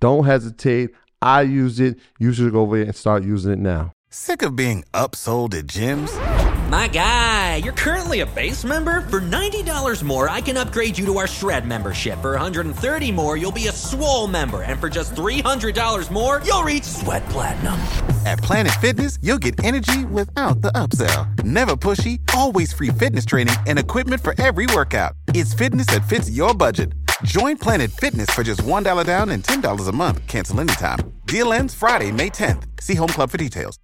Don't hesitate. I used it. You should go over there and start using it now. Sick of being upsold at gyms? My guy, you're currently a base member. For $90 more, I can upgrade you to our Shred membership. For $130 more, you'll be a swole member. And for just $300 more, you'll reach Sweat Platinum. At Planet Fitness, you'll get energy without the upsell. Never pushy, always free fitness training and equipment for every workout. It's fitness that fits your budget. Join Planet Fitness for just $1 down and $10 a month. Cancel anytime. Deal ends Friday, May 10th. See Home Club for details.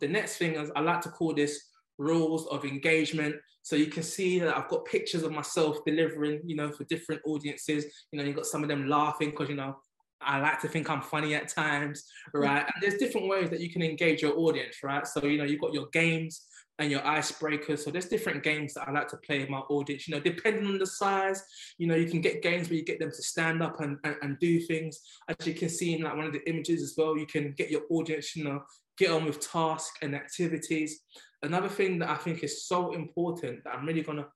The next thing is, I like to call this rules of engagement. So you can see that I've got pictures of myself delivering, for different audiences. You've got some of them laughing because, I like to think I'm funny at times, right? And there's different ways that you can engage your audience, right? So, you've got your games and your icebreakers. So there's different games that I like to play with my audience, depending on the size. You can get games where you get them to stand up and do things. As you can see in like one of the images as well, you can get your audience, get on with tasks and activities. Another thing that I think is so important that I'm really going to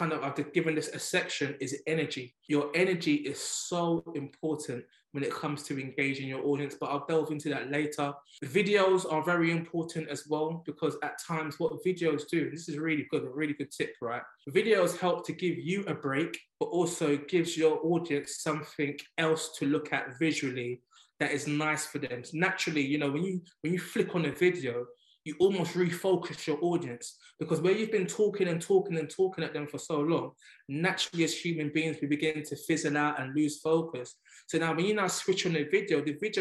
I've given this a section is energy. Your energy is so important when it comes to engaging your audience, but I'll delve into that later. Videos are very important as well, because at times what videos do, this is a really good tip, right? Videos help to give you a break, but also gives your audience something else to look at visually that is nice for them. So naturally, when you flick on a video, you almost refocus your audience, because where you've been talking at them for so long, naturally as human beings, we begin to fizzle out and lose focus. So now when you now switch on the video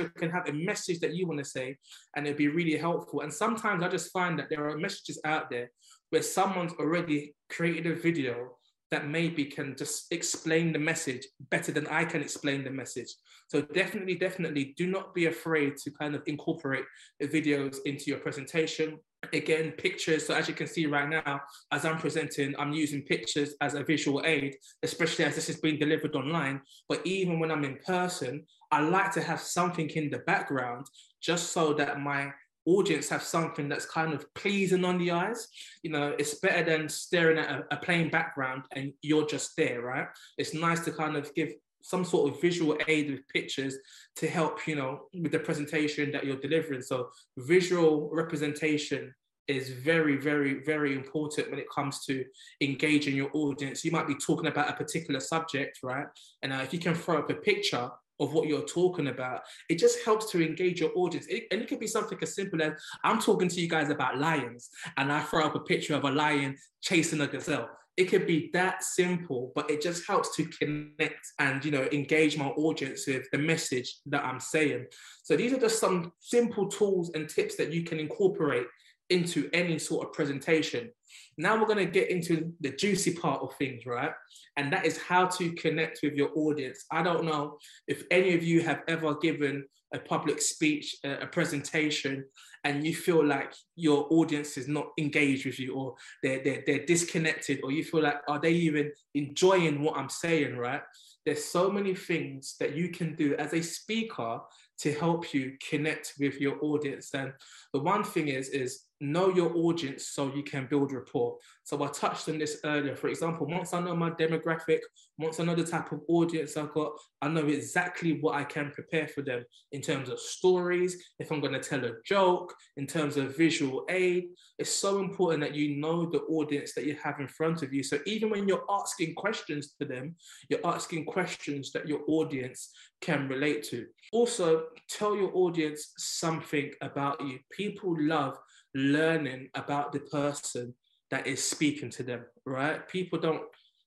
can have a message that you want to say, and it'd be really helpful. And sometimes I just find that there are messages out there where someone's already created a video that maybe can just explain the message better than I can explain the message. So definitely do not be afraid to incorporate the videos into your presentation. Again, pictures. So as you can see right now, as I'm presenting, I'm using pictures as a visual aid, especially as this is being delivered online. But even when I'm in person, I like to have something in the background just so that my audience have something that's pleasing on the eyes. It's better than staring at a plain background and you're just there, right? It's nice to give some sort of visual aid with pictures to help, with the presentation that you're delivering. So visual representation is very, very, very important when it comes to engaging your audience. You might be talking about a particular subject, right? And if you can throw up a picture of what you're talking about, it just helps to engage your audience. And it could be something as simple as, I'm talking to you guys about lions, and I throw up a picture of a lion chasing a gazelle. It could be that simple, but it just helps to connect and, engage my audience with the message that I'm saying. So these are just some simple tools and tips that you can incorporate into any sort of presentation. Now we're going to get into the juicy part of things, right? And that is how to connect with your audience. I don't know if any of you have ever given a public speech, a presentation, and you feel like your audience is not engaged with you, or they're disconnected, or you feel like, are they even enjoying what I'm saying, right? There's so many things that you can do as a speaker to help you connect with your audience. And the one thing is know your audience so you can build rapport. So I touched on this earlier. For example, once I know my demographic, once I know the type of audience I've got, I know exactly what I can prepare for them in terms of stories, if I'm going to tell a joke, in terms of visual aid. It's so important that you know the audience that you have in front of you. So even when you're asking questions to them, you're asking questions that your audience can relate to. Also, tell your audience something about you. People love learning about the person that is speaking to them, right? People don't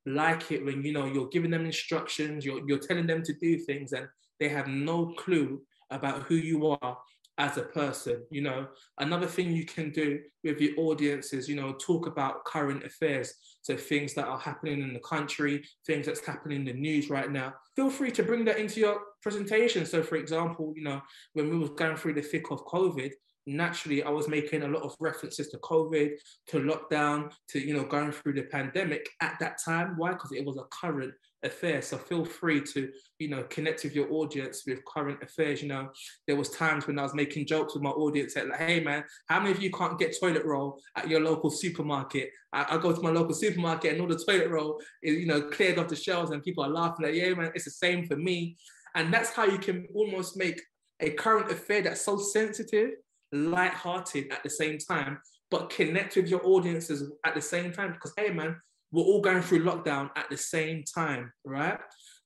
like it when, you know, you're giving them instructions, you're telling them to do things and they have no clue about who you are as a person. You know, another thing you can do with your audience is, you know, talk about current affairs. So things that are happening in the country, things that's happening in the news right now. Feel free to bring that into your presentation. So for example, you know, when we were going through the thick of COVID, naturally, I was making a lot of references to COVID, to lockdown, to, you know, going through the pandemic at that time. Why? Because it was a current affair. So feel free to, you know, connect with your audience with current affairs. You know, there was times when I was making jokes with my audience that, like, hey man, how many of you can't get toilet roll at your local supermarket? I go to my local supermarket and all the toilet roll is, you know, cleared off the shelves and people are laughing like, yeah man, it's the same for me. And that's how you can almost make a current affair that's so sensitive lighthearted at the same time, but connect with your audiences at the same time, because hey man, we're all going through lockdown at the same time, right?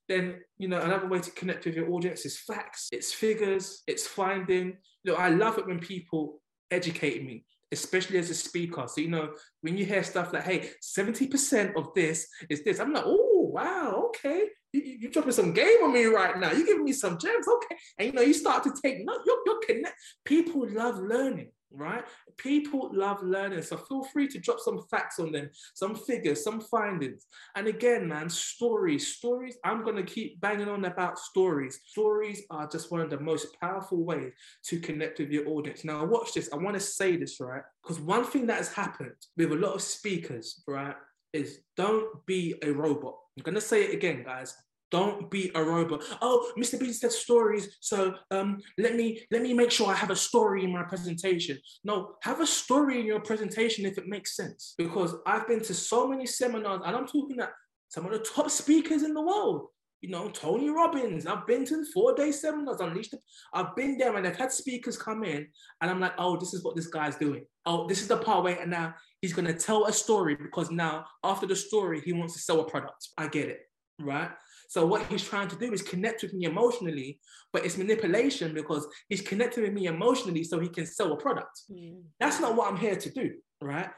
Then, you know, another way to connect with your audience is facts, it's figures, it's finding, you know, I love it when people educate me, especially as a speaker. So, you know, when you hear stuff like, hey, 70% of this is this, I'm like, oh wow, okay, you're dropping some game on me right now. You're giving me some gems, okay. And, you know, you start to take note. You're connected. People love learning, right? People love learning. So feel free to drop some facts on them, some figures, some findings. And again, man, stories. I'm going to keep banging on about stories. Stories are just one of the most powerful ways to connect with your audience. Now, watch this. I want to say this, right? Because one thing that has happened with a lot of speakers, right, is don't be a robot. I'm going to say it again, guys. Don't be a robot. Oh, Mr. Bean said stories, so let me make sure I have a story in my presentation. No, have a story in your presentation if it makes sense. Because I've been to so many seminars, and I'm talking to some of the top speakers in the world. You know, Tony Robbins. I've been to 4-day seminars, Unleashed. I've been there and I've had speakers come in and I'm like, oh, this is what this guy's doing. Oh, this is the part where now he's going to tell a story, because now after the story, he wants to sell a product. I get it, right? So what he's trying to do is connect with me emotionally, but it's manipulation because he's connecting with me emotionally so he can sell a product. Mm. That's not what I'm here to do, right?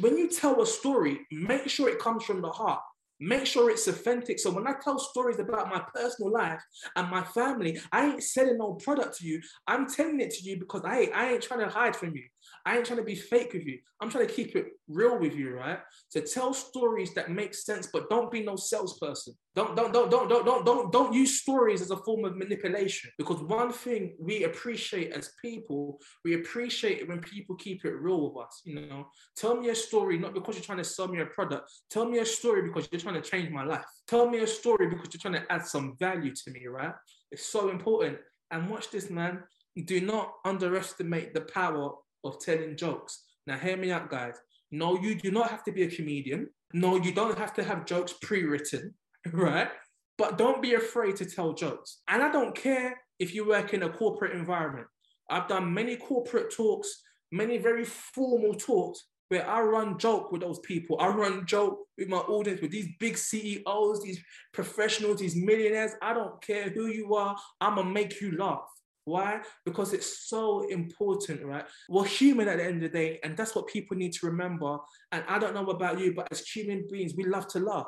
When you tell a story, make sure it comes from the heart. Make sure it's authentic. So when I tell stories about my personal life and my family, I ain't selling no product to you. I'm telling it to you because I ain't trying to hide from you. I ain't trying to be fake with you. I'm trying to keep it real with you, right? So tell stories that make sense, but don't be no salesperson. Don't use stories as a form of manipulation. Because one thing we appreciate as people, we appreciate it when people keep it real with us. You know, tell me a story not because you're trying to sell me a product. Tell me a story because you're trying to change my life. Tell me a story because you're trying to add some value to me, right? It's so important. And watch this, man. Do not underestimate the power of telling jokes. Now hear me out, guys. No, you do not have to be a comedian. No, you don't have to have jokes pre-written, right? But don't be afraid to tell jokes. And I don't care if you work in a corporate environment. I've done many corporate talks, many very formal talks where I run joke with those people. I run joke with my audience, with these big CEOs, these professionals, these millionaires. I don't care who you are. I'm gonna make you laugh. Why? Because it's so important, right? We're human at the end of the day, and that's what people need to remember. And I don't know about you, but as human beings, we love to laugh,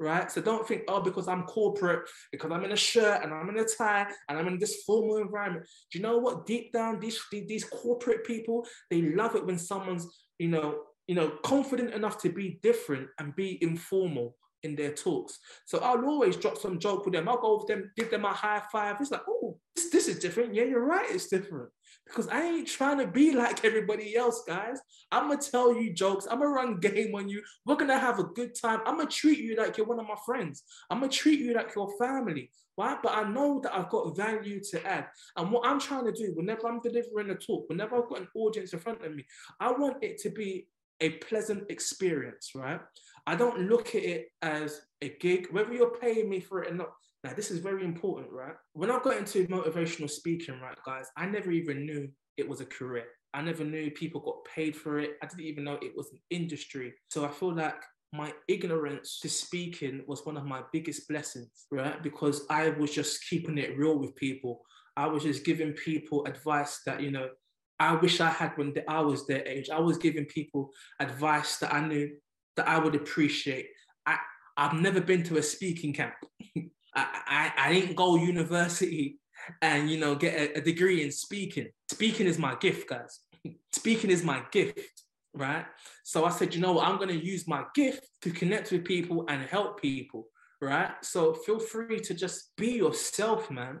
right? So don't think, oh, because I'm corporate, because I'm in a shirt and I'm in a tie and I'm in this formal environment. Do you know what? Deep down, these corporate people, they love it when someone's, you know, confident enough to be different and be informal in their talks. So I'll always drop some joke with them. I'll go with them, give them a high five. It's like, oh, this is different. Yeah, you're right, it's different. Because I ain't trying to be like everybody else, guys. I'm going to tell you jokes. I'm going to run game on you. We're going to have a good time. I'm going to treat you like you're one of my friends. I'm going to treat you like your family. Why? But I know that I've got value to add. And what I'm trying to do, whenever I'm delivering a talk, whenever I've got an audience in front of me, I want it to be a pleasant experience, right? I don't look at it as a gig, whether you're paying me for it or not. Now, this is very important, right? When I got into motivational speaking, right, guys, I never even knew it was a career. I never knew people got paid for it. I didn't even know it was an industry. So I feel like my ignorance to speaking was one of my biggest blessings, right? Because I was just keeping it real with people. I was just giving people advice that, you know, I wish I had when I was their age. I was giving people advice that I knew that I would appreciate. I've never been to a speaking camp. I didn't go to university and, you know, get a degree in speaking. Speaking is my gift, guys. Speaking is my gift, right? So I said, you know what, I'm going to use my gift to connect with people and help people, right? So feel free to just be yourself, man.